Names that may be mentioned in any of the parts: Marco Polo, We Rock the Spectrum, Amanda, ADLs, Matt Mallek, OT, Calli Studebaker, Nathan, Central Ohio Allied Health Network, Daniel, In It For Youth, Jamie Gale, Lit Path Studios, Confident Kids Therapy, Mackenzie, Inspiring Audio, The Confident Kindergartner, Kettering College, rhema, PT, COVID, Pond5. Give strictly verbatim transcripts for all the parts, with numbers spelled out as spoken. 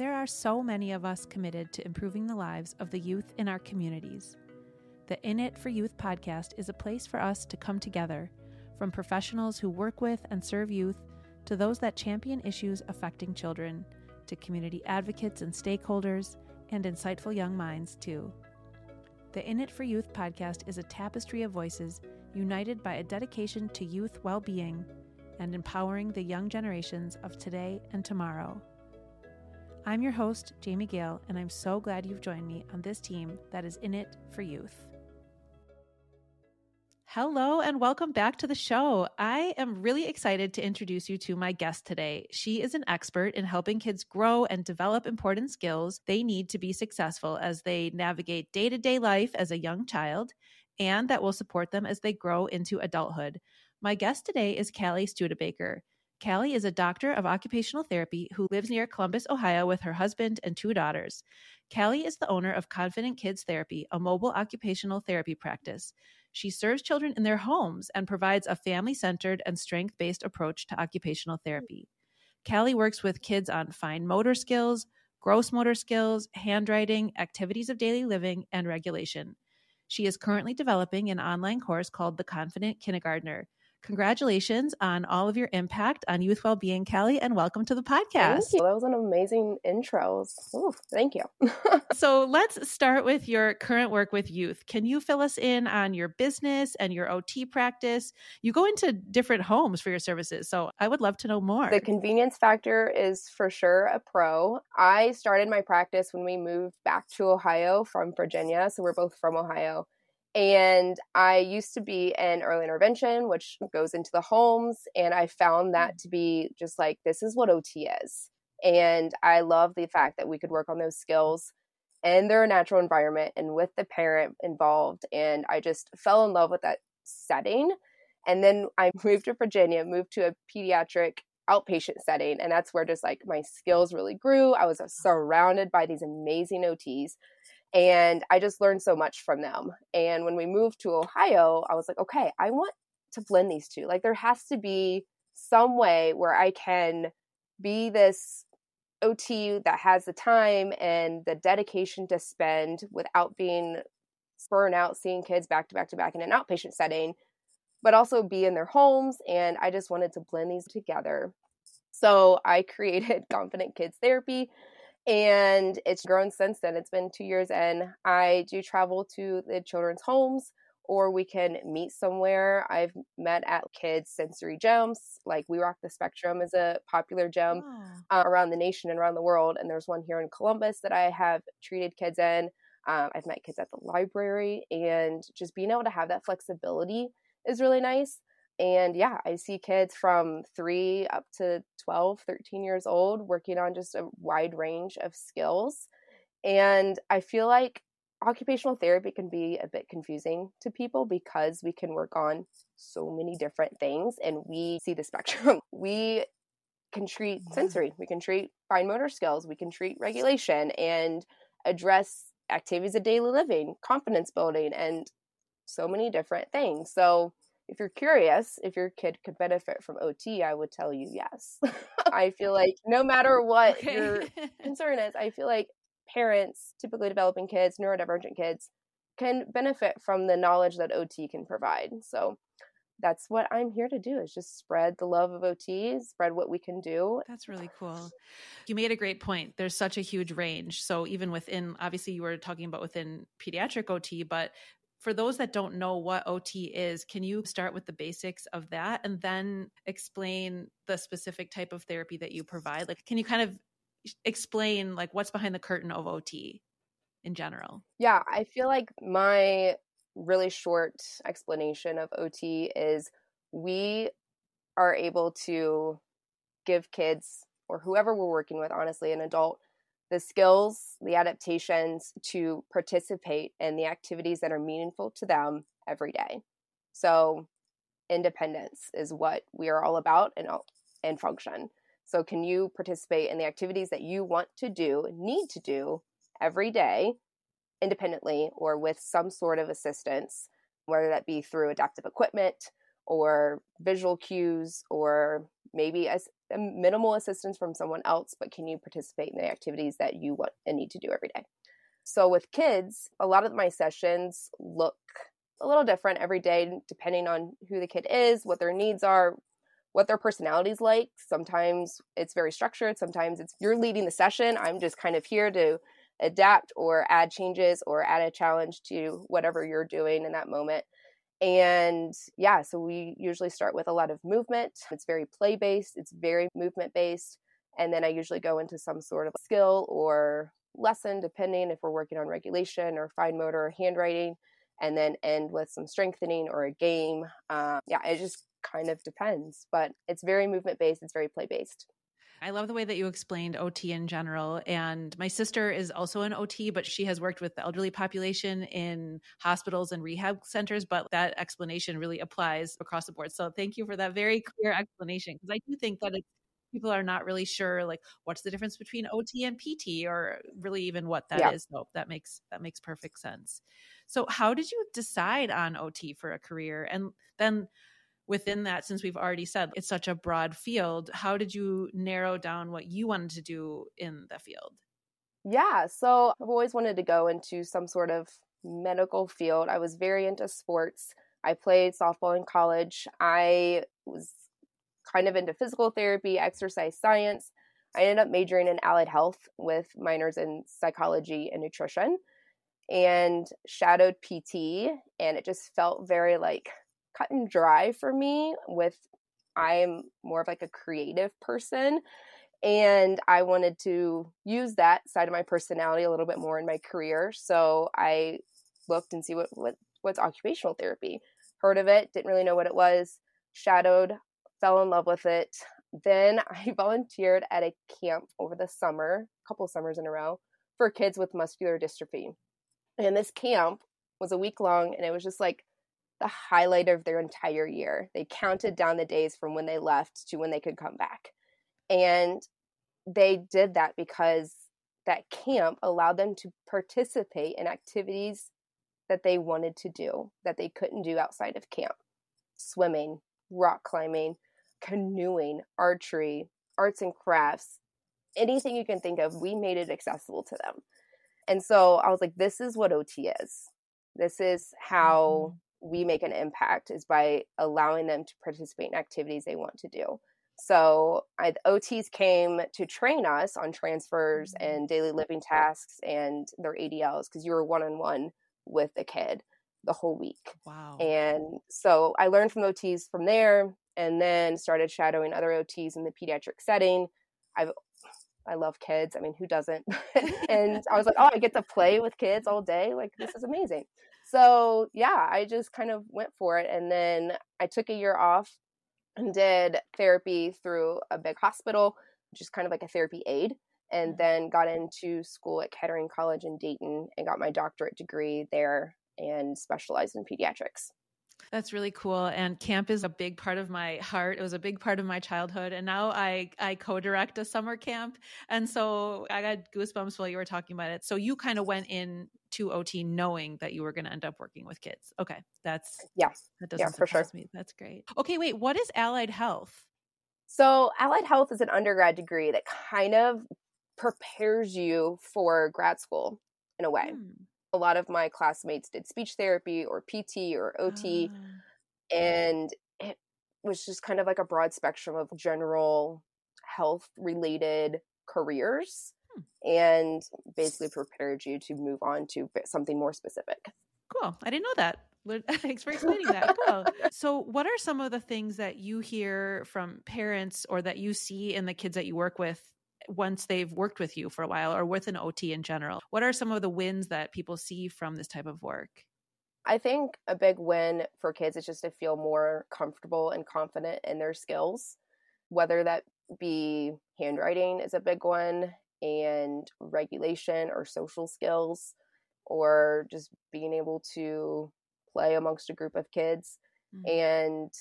There are so many of us committed to improving the lives of the youth in our communities. The In It For Youth podcast is a place for us to come together, from professionals who work with and serve youth, to those that champion issues affecting children, to community advocates and stakeholders, and insightful young minds, too. The In It For Youth podcast is a tapestry of voices united by a dedication to youth well-being and empowering the young generations of today and tomorrow. I'm your host, Jamie Gale, and I'm so glad you've joined me on this team that is in it for youth. Hello, and welcome back to the show. I am really excited to introduce you to my guest today. She is an expert in helping kids grow and develop important skills they need to be successful as they navigate day-to-day life as a young child, and that will support them as they grow into adulthood. My guest today is Calli Studebaker. Calli is a doctor of occupational therapy who lives near Columbus, Ohio with her husband and two daughters. Calli is the owner of Confident Kids Therapy, a mobile occupational therapy practice. She serves children in their homes and provides a family-centered and strength-based approach to occupational therapy. Calli works with kids on fine motor skills, gross motor skills, handwriting, activities of daily living, and regulation. She is currently developing an online course called The Confident Kindergartner. Congratulations on all of your impact on youth well-being, Calli, and welcome to the podcast. Thank you. That was an amazing intro. Ooh, thank you. So let's start with your current work with youth. Can you fill us in on your business and your O T practice? You go into different homes for your services, so I would love to know more. The convenience factor is for sure a pro. I started my practice when we moved back to Ohio from Virginia, so we're both from Ohio. And I used to be in early intervention, which goes into the homes. And I found that to be just like, this is what O T is. And I love the fact that we could work on those skills in their natural environment and with the parent involved. And I just fell in love with that setting. And then I moved to Virginia, moved to a pediatric outpatient setting. And that's where just like my skills really grew. I was surrounded by these amazing O Ts. And I just learned so much from them. And when we moved to Ohio, I was like, okay, I want to blend these two. Like there has to be some way where I can be this O T that has the time and the dedication to spend without being spurned out, seeing kids back to back to back in an outpatient setting, but also be in their homes. And I just wanted to blend these together. So I created Confident Kids Therapy. And it's grown since then. It's been two years in. I do travel to the children's homes, or we can meet somewhere. I've met at kids' sensory gyms, like We Rock the Spectrum is a popular gym uh, around the nation and around the world. And there's one here in Columbus that I have treated kids in. Um, I've met kids at the library, and just being able to have that flexibility is really nice. And yeah, I see kids from three up to twelve, thirteen years old working on just a wide range of skills. And I feel like occupational therapy can be a bit confusing to people because we can work on so many different things and we see the spectrum. We can treat sensory, we can treat fine motor skills, we can treat regulation and address activities of daily living, confidence building, and so many different things. So if you're curious, if your kid could benefit from O T, I would tell you yes. I feel like no matter what okay. your concern is, I feel like parents, typically developing kids, neurodivergent kids, can benefit from the knowledge that O T can provide. So that's what I'm here to do, is just spread the love of O T, spread what we can do. That's really cool. You made a great point. There's such a huge range. So even within, obviously you were talking about within pediatric O T, but for those that don't know what O T is, can you start with the basics of that and then explain the specific type of therapy that you provide? Like, can you kind of explain like what's behind the curtain of O T in general? Yeah, I feel like my really short explanation of O T is we are able to give kids, or whoever we're working with, honestly, an adult, the skills, the adaptations to participate in the activities that are meaningful to them every day. So independence is what we are all about, and and function. So can you participate in the activities that you want to do, need to do every day independently or with some sort of assistance, whether that be through adaptive equipment or visual cues or maybe as minimal assistance from someone else, but can you participate in the activities that you want and need to do every day? So with kids, a lot of my sessions look a little different every day, depending on who the kid is, what their needs are, what their personality's like. Sometimes it's very structured. Sometimes it's you're leading the session. I'm just kind of here to adapt or add changes or add a challenge to whatever you're doing in that moment. And yeah, so we usually start with a lot of movement. It's very play-based. It's very movement-based. And then I usually go into some sort of skill or lesson, depending if we're working on regulation or fine motor or handwriting, and then end with some strengthening or a game. Um, yeah, it just kind of depends, but it's very movement-based. It's very play-based. I love the way that you explained O T in general. And my sister is also an O T, but she has worked with the elderly population in hospitals and rehab centers. But that explanation really applies across the board. So thank you for that very clear explanation, because I do think that it's, people are not really sure, like, what's the difference between O T and P T, or really even what that yeah. is. So that makes that makes perfect sense. So how did you decide on O T for a career? And then within that, since we've already said it's such a broad field, how did you narrow down what you wanted to do in the field? Yeah, so I've always wanted to go into some sort of medical field. I was very into sports. I played softball in college. I was kind of into physical therapy, exercise science. I ended up majoring in allied health with minors in psychology and nutrition, and shadowed P T. And it just felt very like cut and dry for me. With I'm more of like a creative person, and I wanted to use that side of my personality a little bit more in my career. So I looked and see what, what what's occupational therapy. Heard of it, didn't really know what it was. Shadowed, fell in love with it. Then I volunteered at a camp over the summer, a couple summers in a row, for kids with muscular dystrophy. And this camp was a week long, and it was just like the highlight of their entire year. They counted down the days from when they left to when they could come back. And they did that because that camp allowed them to participate in activities that they wanted to do, that they couldn't do outside of camp. Swimming, rock climbing, canoeing, archery, arts and crafts, anything you can think of, we made it accessible to them. And so I was like, this is what O T is. This is how mm-hmm. we make an impact, is by allowing them to participate in activities they want to do. So I, the O Ts came to train us on transfers mm-hmm. and daily living tasks and their A D Ls, because you were one-on-one with a kid the whole week. Wow. And so I learned from O Ts from there, and then started shadowing other O Ts in the pediatric setting. I've, I love kids. I mean, who doesn't? And I was like, oh, I get to play with kids all day. Like, this is amazing. So yeah, I just kind of went for it. And then I took a year off and did therapy through a big hospital, which is kind of like a therapy aide. And then got into school at Kettering College in Dayton and got my doctorate degree there, and specialized in pediatrics. That's really cool. And camp is a big part of my heart. It was a big part of my childhood. And now I, I co-direct a summer camp. And so I got goosebumps while you were talking about it. So you kind of went in to O T knowing that you were going to end up working with kids. Okay. That's, yeah, that doesn't yeah, for surprise sure. me. That's great. Okay. Wait, what is allied health? So allied health is an undergrad degree that kind of prepares you for grad school in a way. Hmm. A lot of my classmates did speech therapy or P T or O T, oh. and it was just kind of like a broad spectrum of general health-related careers, hmm. and basically prepared you to move on to something more specific. Cool. I didn't know that. Thanks for explaining that. Cool. So what are some of the things that you hear from parents or that you see in the kids that you work with once they've worked with you for a while, or with an O T in general? What are some of the wins that people see from this type of work? I think a big win for kids is just to feel more comfortable and confident in their skills, whether that be handwriting is a big one, and regulation or social skills, or just being able to play amongst a group of kids. Mm-hmm. And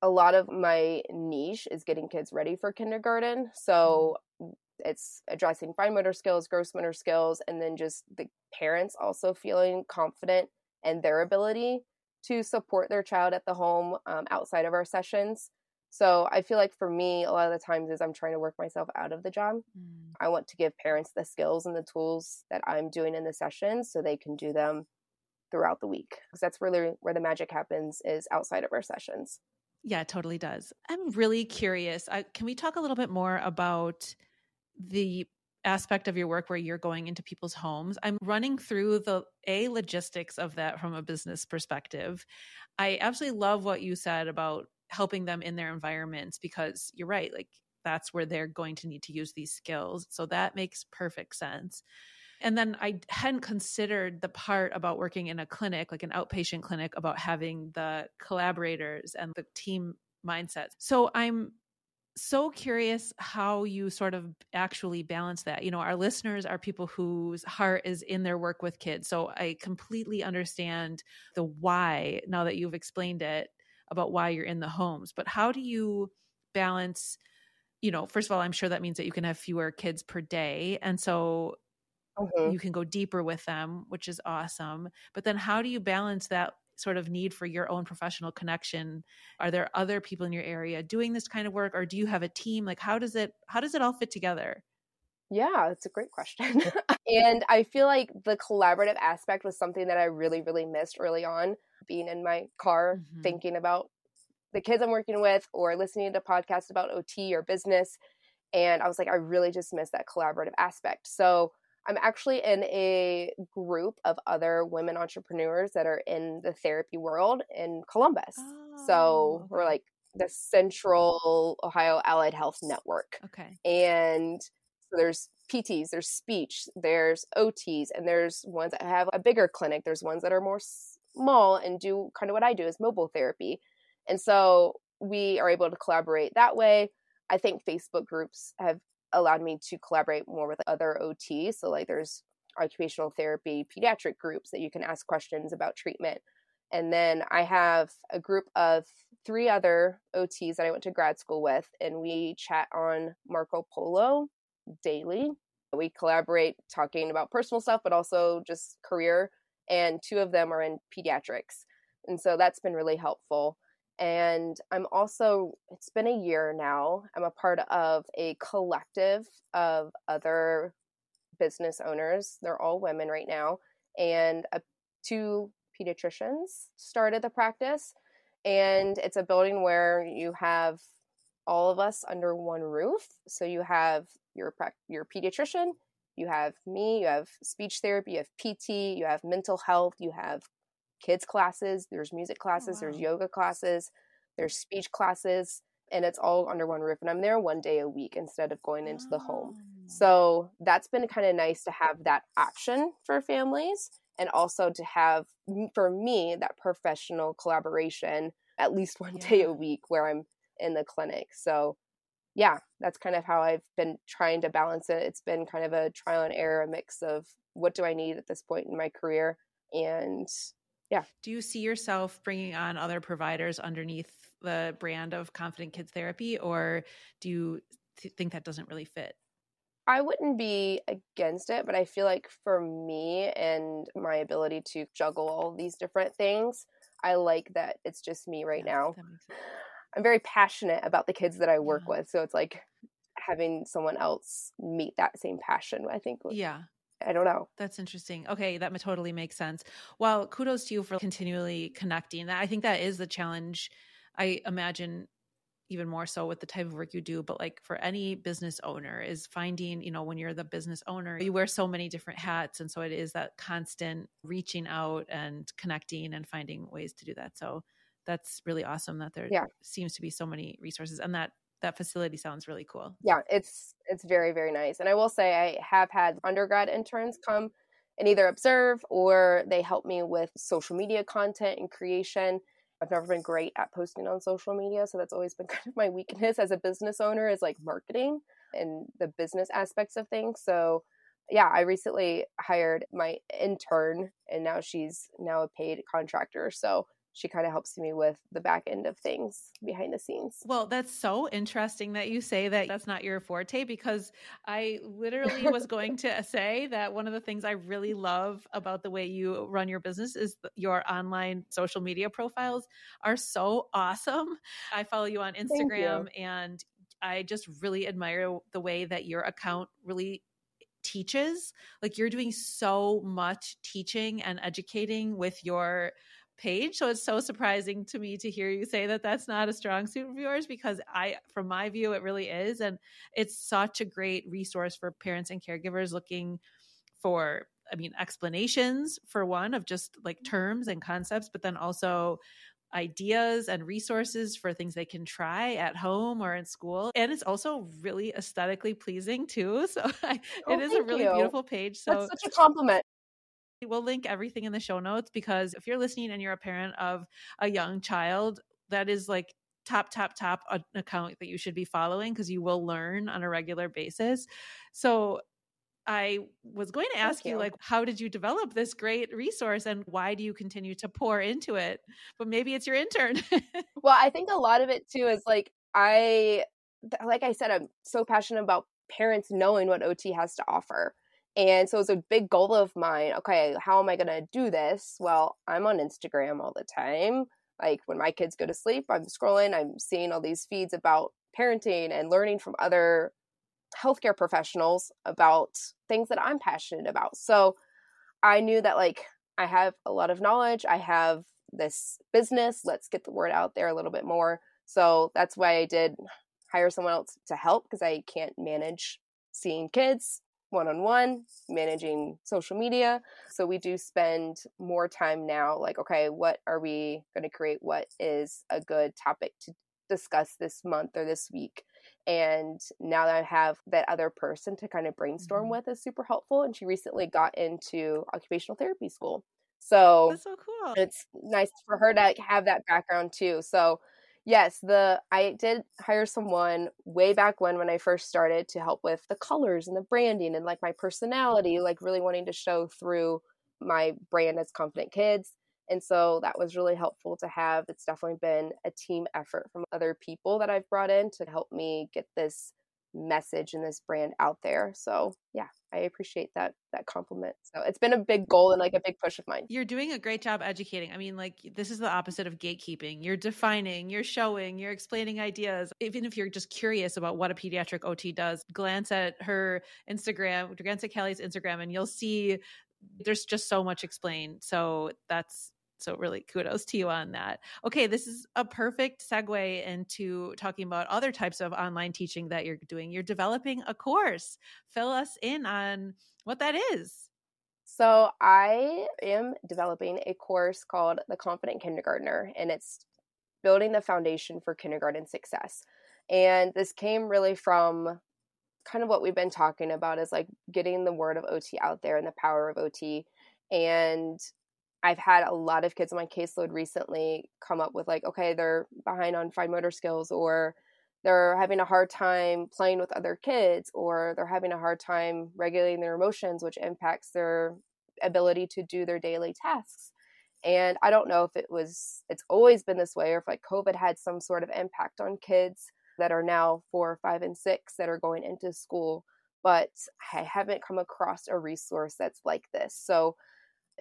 a lot of my niche is getting kids ready for kindergarten. So mm-hmm. it's addressing fine motor skills, gross motor skills, and then just the parents also feeling confident in their ability to support their child at the home um, outside of our sessions. So I feel like for me, a lot of the times is I'm trying to work myself out of the job. Mm. I want to give parents the skills and the tools that I'm doing in the sessions so they can do them throughout the week. Because that's really where the magic happens, is outside of our sessions. Yeah, it totally does. I'm really curious. I, can we talk a little bit more about the aspect of your work where you're going into people's homes? I'm running through the a logistics of that from a business perspective. I absolutely love what you said about helping them in their environments, because you're right, like that's where they're going to need to use these skills. So that makes perfect sense. And then I hadn't considered the part about working in a clinic, like an outpatient clinic, about having the collaborators and the team mindset. So I'm so curious how you sort of actually balance that. You know, our listeners are people whose heart is in their work with kids. So I completely understand the why now that you've explained it, about why you're in the homes. But how do you balance, you know, first of all, I'm sure that means that you can have fewer kids per day. And so mm-hmm. you can go deeper with them, which is awesome. But then how do you balance that sort of need for your own professional connection? Are there other people in your area doing this kind of work, or do you have a team? Like, how does it, how does it all fit together? Yeah, that's a great question. And I feel like the collaborative aspect was something that I really, really missed early on, being in my car, mm-hmm. thinking about the kids I'm working with or listening to podcasts about O T or business. And I was like, I really just missed that collaborative aspect. So I'm actually in a group of other women entrepreneurs that are in the therapy world in Columbus. Oh. So we're like the Central Ohio Allied Health Network. Okay. And so there's P Ts, there's speech, there's O Ts, and there's ones that have a bigger clinic. There's ones that are more small and do kind of what I do, is mobile therapy. And so we are able to collaborate that way. I think Facebook groups have allowed me to collaborate more with other O Ts. So like there's occupational therapy, pediatric groups that you can ask questions about treatment. And then I have a group of three other O Ts that I went to grad school with, and we chat on Marco Polo daily. We collaborate talking about personal stuff, but also just career. And two of them are in pediatrics. And so that's been really helpful. And I'm also, it's been a year now, I'm a part of a collective of other business owners. They're all women right now. And a, two pediatricians started the practice. And it's a building where you have all of us under one roof. So you have your your pediatrician, you have me, you have speech therapy, you have P T, you have mental health, you have kids classes, there's music classes, oh, wow. there's yoga classes, there's speech classes, and it's all under one roof. And I'm there one day a week instead of going into oh. the home. So that's been kind of nice to have that option for families, and also to have, for me, that professional collaboration at least one yeah. day a week where I'm in the clinic. So yeah, that's kind of how I've been trying to balance it. It's been kind of a trial and error, a mix of what do I need at this point in my career. And yeah. Do you see yourself bringing on other providers underneath the brand of Confident Kids Therapy, or do you th- think that doesn't really fit? I wouldn't be against it, but I feel like for me and my ability to juggle all these different things, I like that it's just me right yeah, now. That makes sense. I'm very passionate about the kids that I work yeah. with. So it's like having someone else meet that same passion, I think. Yeah. I don't know. That's interesting. Okay. That totally makes sense. Well, kudos to you for continually connecting. I think that is the challenge. I imagine even more so with the type of work you do, but like for any business owner, is finding, you know, when you're the business owner, you wear so many different hats. And so it is that constant reaching out and connecting and finding ways to do that. So that's really awesome that there yeah. seems to be so many resources, and that that facility sounds really cool. Yeah, it's it's very, very nice. And I will say I have had undergrad interns come and either observe, or they help me with social media content and creation. I've never been great at posting on social media, so that's always been kind of my weakness as a business owner, is like marketing and the business aspects of things. So yeah, I recently hired my intern, and now she's now a paid contractor. So she kind of helps me with the back end of things behind the scenes. Well, that's so interesting that you say that that's not your forte, because I literally was going to say that one of the things I really love about the way you run your business is your online social media profiles are so awesome. I follow you on Instagram, you. and I just really admire the way that your account really teaches. Like, you're doing so much teaching and educating with your page. So it's so surprising to me to hear you say that that's not a strong suit of yours, because I, from my view, it really is. And it's such a great resource for parents and caregivers looking for, I mean, explanations for one of just like terms and concepts, but then also ideas and resources for things they can try at home or in school. And it's also really aesthetically pleasing too. So I, oh, it is a really you. beautiful page. So that's such a compliment. We'll link everything in the show notes, because if you're listening and you're a parent of a young child, that is like top, top, top an account that you should be following, because you will learn on a regular basis. So I was going to ask you, you, like, how did you develop this great resource and why do you continue to pour into it? But maybe it's your intern. Well, I think a lot of it too is like, I, like I said, I'm so passionate about parents knowing what O T has to offer. And so it's a big goal of mine. Okay, how am I going to do this? Well, I'm on Instagram all the time. Like, when my kids go to sleep, I'm scrolling, I'm seeing all these feeds about parenting and learning from other healthcare professionals about things that I'm passionate about. So I knew that, like, I have a lot of knowledge. I have this business. Let's get the word out there a little bit more. So that's why I did hire someone else to help, because I can't manage seeing kids one-on-one, managing social media. So we do spend more time now, like, okay, what are we going to create? What is a good topic to discuss this month or this week? And now that I have that other person to kind of brainstorm mm-hmm. with is super helpful. And she recently got into occupational therapy school. So, that's so cool. It's nice for her to have that background too. So yes, the I did hire someone way back when when I first started to help with the colors and the branding and like my personality, like really wanting to show through my brand as Confident Kids. And so that was really helpful to have. It's definitely been a team effort from other people that I've brought in to help me get this message and this brand out there. So yeah, I appreciate that that compliment. So it's been a big goal and like a big push of mine. You're doing a great job educating. I mean, like, this is the opposite of gatekeeping. You're defining, you're showing, you're explaining ideas. Even if you're just curious about what a pediatric O T does, glance at her Instagram, glance at Calli's Instagram, and you'll see there's just so much explained. So that's So really kudos to you on that. Okay, this is a perfect segue into talking about other types of online teaching that you're doing. You're developing a course. Fill us in on what that is. So I am developing a course called The Confident Kindergartner, and it's building the foundation for kindergarten success. And this came really from kind of what we've been talking about, is like getting the word of O T out there and the power of O T. And I've had a lot of kids on my caseload recently come up with like, okay, they're behind on fine motor skills, or they're having a hard time playing with other kids, or they're having a hard time regulating their emotions, which impacts their ability to do their daily tasks. And I don't know if it was, it's always been this way, or if like COVID had some sort of impact on kids that are now four, five, and six that are going into school, but I haven't come across a resource that's like this. So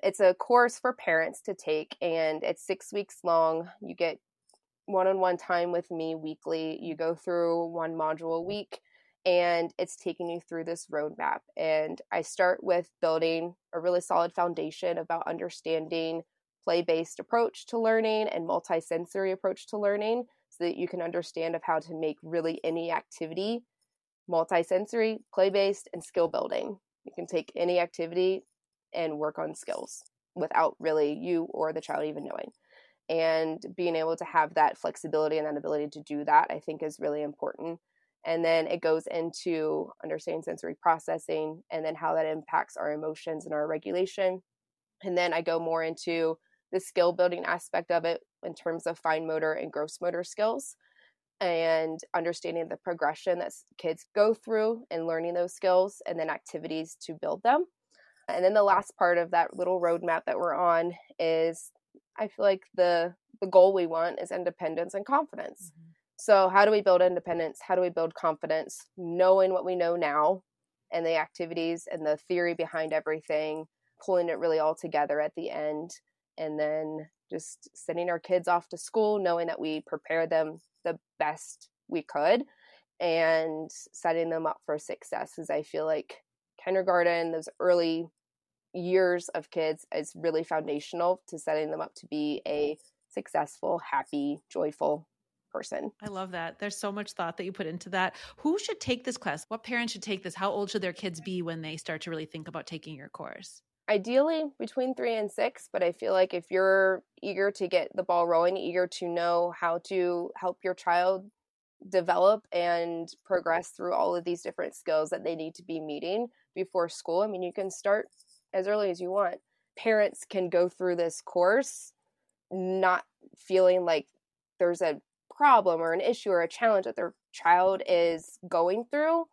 it's a course for parents to take, and it's six weeks long. You get one-on-one time with me weekly. You go through one module a week, and it's taking you through this roadmap. And I start with building a really solid foundation about understanding play-based approach to learning and multisensory approach to learning, so that you can understand of how to make really any activity multisensory, play-based, and skill building. You can take any activity and work on skills without really you or the child even knowing. And being able to have that flexibility and that ability to do that, I think, is really important. And then it goes into understanding sensory processing and then how that impacts our emotions and our regulation. And then I go more into the skill building aspect of it in terms of fine motor and gross motor skills, and understanding the progression that kids go through and learning those skills, and then activities to build them. And then the last part of that little roadmap that we're on is I feel like the the goal we want is independence and confidence. Mm-hmm. So how do we build independence? How do we build confidence? Knowing what we know now and the activities and the theory behind everything, pulling it really all together at the end, and then just sending our kids off to school, knowing that we prepared them the best we could and setting them up for success. As I feel like kindergarten, those early years of kids is really foundational to setting them up to be a successful, happy, joyful person. I love that. There's so much thought that you put into that. Who should take this class? What parents should take this? How old should their kids be when they start to really think about taking your course? Ideally between three and six, but I feel like if you're eager to get the ball rolling, eager to know how to help your child develop and progress through all of these different skills that they need to be meeting before school, I mean, you can start as early as you want. Parents can go through this course not feeling like there's a problem or an issue or a challenge that their child is going through,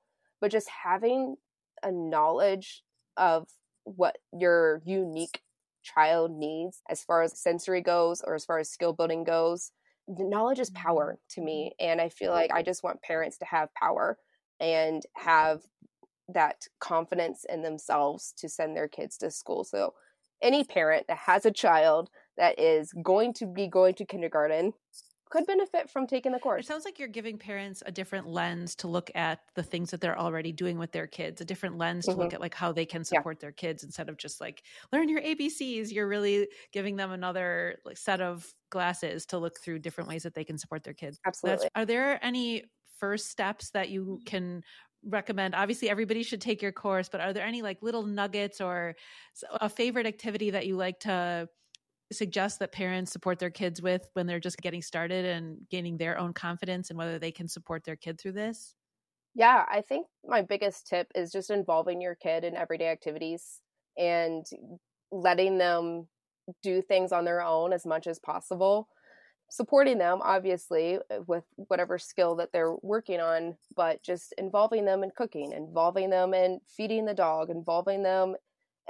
but just having a knowledge of what your unique child needs as far as sensory goes or as far as skill building goes. Knowledge is power to me. And I feel like I just want parents to have power and have that confidence in themselves to send their kids to school. So any parent that has a child that is going to be going to kindergarten could benefit from taking the course. It sounds like you're giving parents a different lens to look at the things that they're already doing with their kids, a different lens to mm-hmm. look at like how they can support yeah. their kids instead of just like learn your A B Cs. You're really giving them another like set of glasses to look through different ways that they can support their kids. Absolutely. That's, are there any first steps that you can recommend? Obviously everybody should take your course, but are there any like little nuggets or a favorite activity that you like to suggest that parents support their kids with when they're just getting started and gaining their own confidence and whether they can support their kid through this? Yeah, I think my biggest tip is just involving your kid in everyday activities and letting them do things on their own as much as possible. Supporting them, obviously, with whatever skill that they're working on, but just involving them in cooking, involving them in feeding the dog, involving them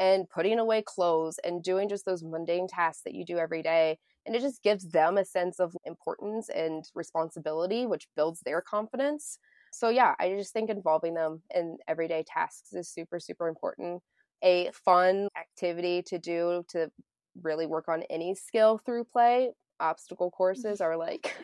and putting away clothes and doing just those mundane tasks that you do every day. And it just gives them a sense of importance and responsibility, which builds their confidence. So yeah, I just think involving them in everyday tasks is super, super important. A fun activity to do to really work on any skill through play. Obstacle courses are like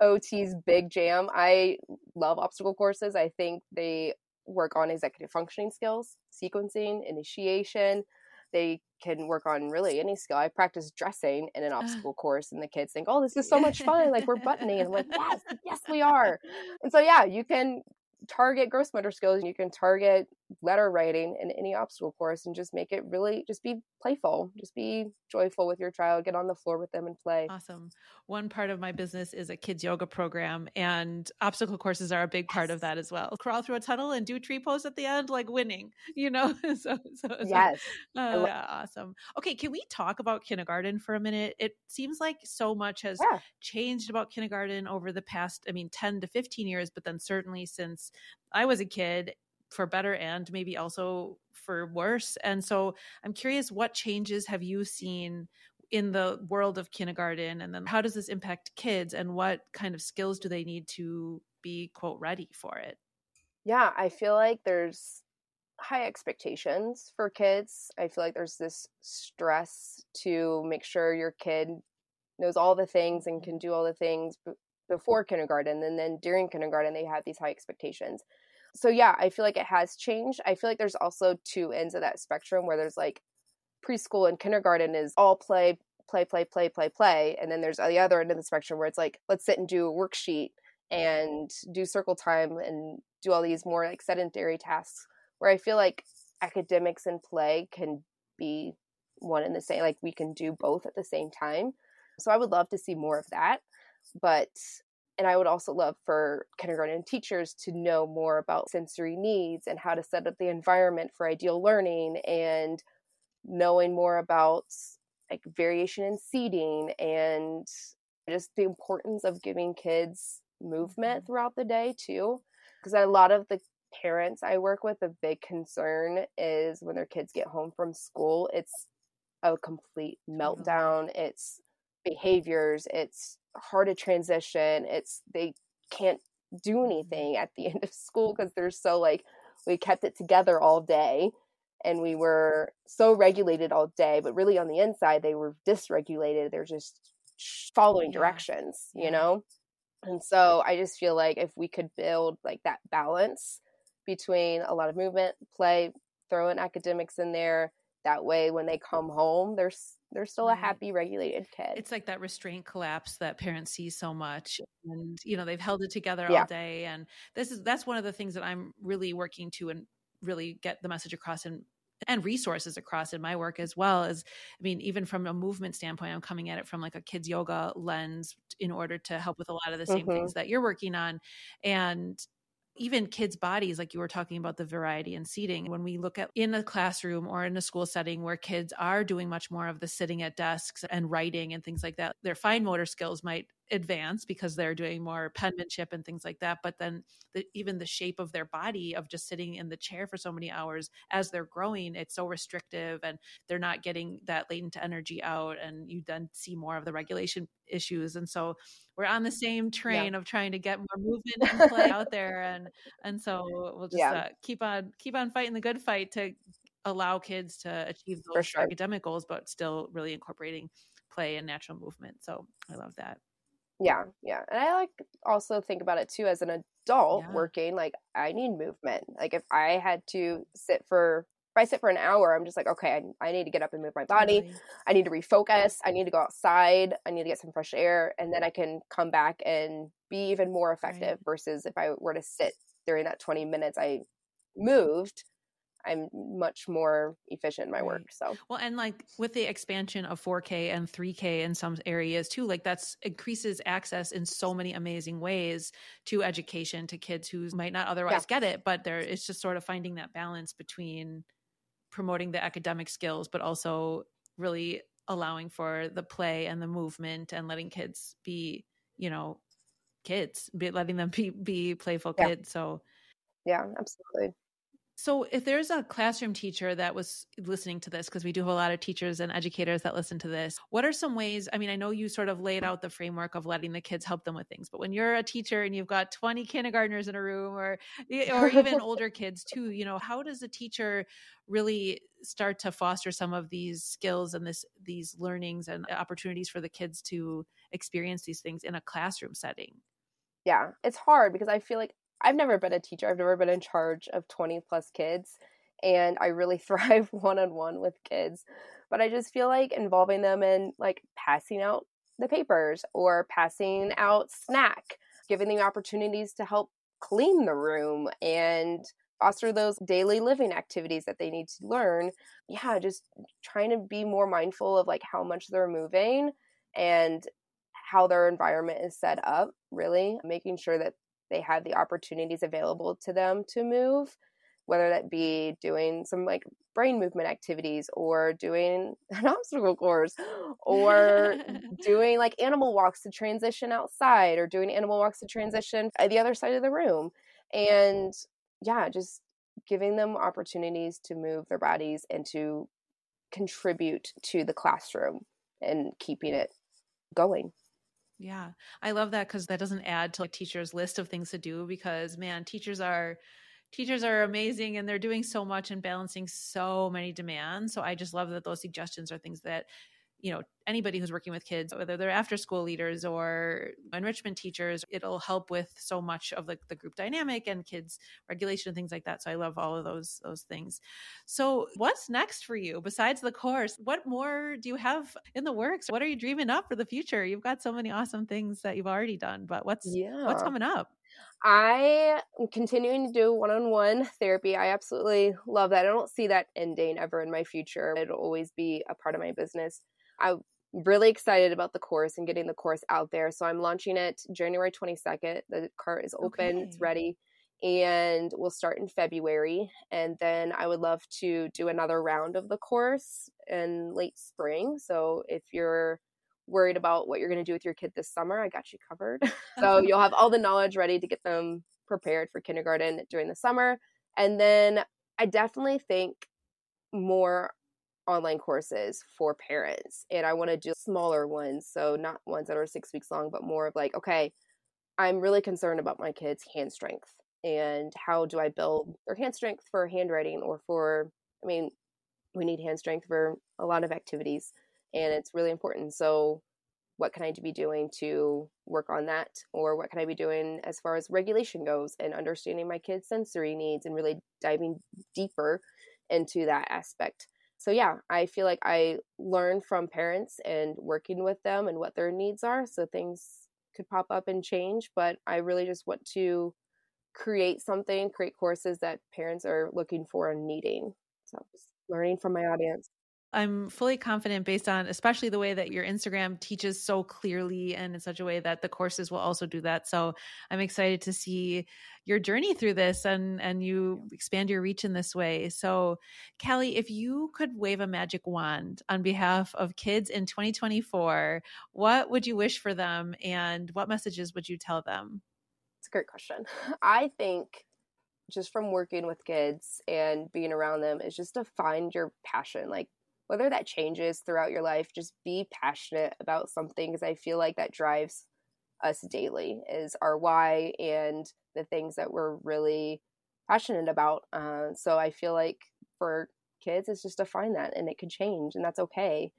O T's big jam. I love obstacle courses. I think they work on executive functioning skills, sequencing, initiation. They can work on really any skill. I practice dressing in an obstacle course and the kids think, oh, this is so much fun. Like we're buttoning. And I'm like, yes, yes, we are. And so, yeah, you can target gross motor skills and you can target letter writing in any obstacle course and just make it really just be playful, just be joyful with your child, get on the floor with them and play. Awesome. One part of my business is a kids yoga program and obstacle courses are a big yes. part of that as well. Crawl through a tunnel and do tree pose at the end, like winning, you know? so, so, so yes. Uh, love- yeah, awesome. Okay. Can we talk about kindergarten for a minute? It seems like so much has yeah. changed about kindergarten over the past, I mean, ten to fifteen years, but then certainly since I was a kid, for better and maybe also for worse. And so I'm curious, what changes have you seen in the world of kindergarten? And then how does this impact kids and what kind of skills do they need to be, quote, ready for it? Yeah, I feel like there's high expectations for kids. I feel like there's this stress to make sure your kid knows all the things and can do all the things before kindergarten. And then during kindergarten, they have these high expectations. So yeah, I feel like it has changed. I feel like there's also two ends of that spectrum where there's like preschool and kindergarten is all play, play, play, play, play, play. And then there's the other end of the spectrum where it's like, let's sit and do a worksheet and do circle time and do all these more like sedentary tasks where I feel like academics and play can be one and the same, like we can do both at the same time. So I would love to see more of that. But And I would also love for kindergarten teachers to know more about sensory needs and how to set up the environment for ideal learning and knowing more about like variation in seating and just the importance of giving kids movement throughout the day too. Because a lot of the parents I work with, a big concern is when their kids get home from school, it's a complete meltdown. It's behaviors. It's hard to transition. It's, they can't do anything at the end of school because they're so like, we kept it together all day and we were so regulated all day, but really on the inside, they were dysregulated. They're just following directions, you know? And so I just feel like if we could build like that balance between a lot of movement, play, throw in academics in there, that way when they come home, they're they're still right. a happy, regulated kid. It's like that restraint collapse that parents see so much, and you know, they've held it together yeah. all day. And this is that's one of the things that I'm really working to and really get the message across and and resources across in my work as well. As I mean, even from a movement standpoint, I'm coming at it from like a kids yoga lens in order to help with a lot of the same mm-hmm. things that you're working on. And even kids' bodies, like you were talking about the variety in seating, when we look at in a classroom or in a school setting where kids are doing much more of the sitting at desks and writing and things like that, their fine motor skills might advance because they're doing more penmanship and things like that. But then the, even the shape of their body of just sitting in the chair for so many hours as they're growing, it's so restrictive and they're not getting that latent energy out. And you then see more of the regulation issues. And so we're on the same train yeah. of trying to get more movement and play out there. And, and so we'll just yeah. uh, keep on, keep on fighting the good fight to allow kids to achieve those for sure. academic goals, but still really incorporating play and natural movement. So I love that. Yeah. Yeah. And I like also think about it too, as an adult yeah. working, like I need movement. Like if I had to sit for, if I sit for an hour, I'm just like, okay, I, I need to get up and move my body. Really? I need to refocus. I need to go outside. I need to get some fresh air, and then I can come back and be even more effective right. versus if I were to sit during that twenty minutes I moved, I'm much more efficient in my work. So, well, and like with the expansion of four K and three K in some areas too, like that's increases access in so many amazing ways to education, to kids who might not otherwise yeah. get it, but there it's just sort of finding that balance between promoting the academic skills, but also really allowing for the play and the movement and letting kids be, you know, kids, be letting them be, be playful yeah. kids. So yeah, absolutely. So if there's a classroom teacher that was listening to this, because we do have a lot of teachers and educators that listen to this, what are some ways, I mean, I know you sort of laid out the framework of letting the kids help them with things, but when you're a teacher and you've got twenty kindergartners in a room or, or even older kids too, you know, how does a teacher really start to foster some of these skills and this, these learnings and opportunities for the kids to experience these things in a classroom setting? Yeah, it's hard because I feel like I've never been a teacher. I've never been in charge of twenty plus kids. And I really thrive one-on-one with kids. But I just feel like involving them in like passing out the papers or passing out snack, giving them opportunities to help clean the room and foster those daily living activities that they need to learn. Yeah, just trying to be more mindful of like how much they're moving and how their environment is set up, really making sure that they have the opportunities available to them to move, whether that be doing some like brain movement activities or doing an obstacle course or doing like animal walks to transition outside or doing animal walks to transition at the other side of the room. And yeah, just giving them opportunities to move their bodies and to contribute to the classroom and keeping it going. Yeah. I love that because that doesn't add to a teacher's list of things to do because man, teachers are, teachers are amazing and they're doing so much and balancing so many demands. So I just love that those suggestions are things that, you know, anybody who's working with kids, whether they're after school leaders or enrichment teachers, it'll help with so much of like the, the group dynamic and kids regulation and things like that. So I love all of those, those things. So what's next for you besides the course? What more do you have in the works? What are you dreaming up for the future? You've got so many awesome things that you've already done, but what's, yeah. what's coming up? I am continuing to do one-on-one therapy. I absolutely love that. I don't see that ending ever in my future. It'll always be a part of my business. I'm really excited about the course and getting the course out there. So I'm launching it January twenty-second. The cart is open. Okay. It's ready. And we'll start in February. And then I would love to do another round of the course in late spring. So if you're worried about what you're going to do with your kid this summer, I got you covered. So you'll have all the knowledge ready to get them prepared for kindergarten during the summer. And then I definitely think more online courses for parents. And I want to do smaller ones. So not ones that are six weeks long, but more of like, okay, I'm really concerned about my kids' hand strength. And how do I build their hand strength for handwriting or for, I mean, we need hand strength for a lot of activities. And it's really important. So what can I be doing to work on that? Or what can I be doing as far as regulation goes and understanding my kids' sensory needs and really diving deeper into that aspect? So yeah, I feel like I learn from parents and working with them and what their needs are. So things could pop up and change, but I really just want to create something, create courses that parents are looking for and needing. So just learning from my audience. I'm fully confident based on especially the way that your Instagram teaches so clearly and in such a way that the courses will also do that. So I'm excited to see your journey through this and, and you expand your reach in this way. So Calli, if you could wave a magic wand on behalf of kids in twenty twenty-four, what would you wish for them and what messages would you tell them? It's a great question. I think just from working with kids and being around them is just to find your passion. Like, whether that changes throughout your life, just be passionate about something, because I feel like that drives us daily is our why and the things that we're really passionate about. Uh, so I feel like for kids, it's just to find that, and it could change, and that's okay.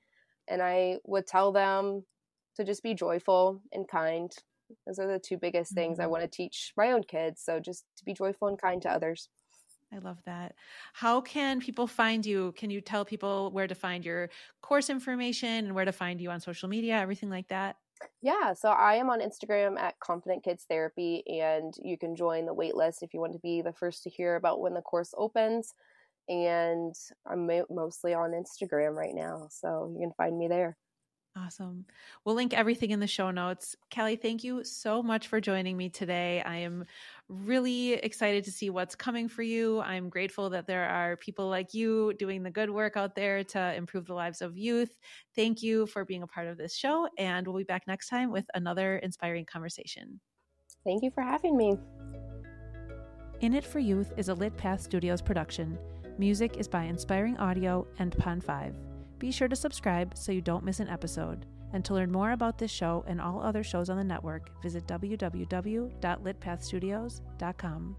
And I would tell them to just be joyful and kind. Those are the two biggest mm-hmm. things I want to teach my own kids. So just to be joyful and kind to others. I love that. How can people find you? Can you tell people where to find your course information and where to find you on social media, everything like that? Yeah. So I am on Instagram at Confident Kids Therapy, and you can join the wait list if you want to be the first to hear about when the course opens. And I'm mostly on Instagram right now, so you can find me there. Awesome. We'll link everything in the show notes. Calli, thank you so much for joining me today. I am really excited to see what's coming for you. I'm grateful that there are people like you doing the good work out there to improve the lives of youth. Thank you for being a part of this show, and we'll be back next time with another inspiring conversation. Thank you for having me. In It For Youth is a Lit Path Studios production. Music is by Inspiring Audio and Pond five. Be sure to subscribe so you don't miss an episode. And to learn more about this show and all other shows on the network, visit w w w dot lit path studios dot com.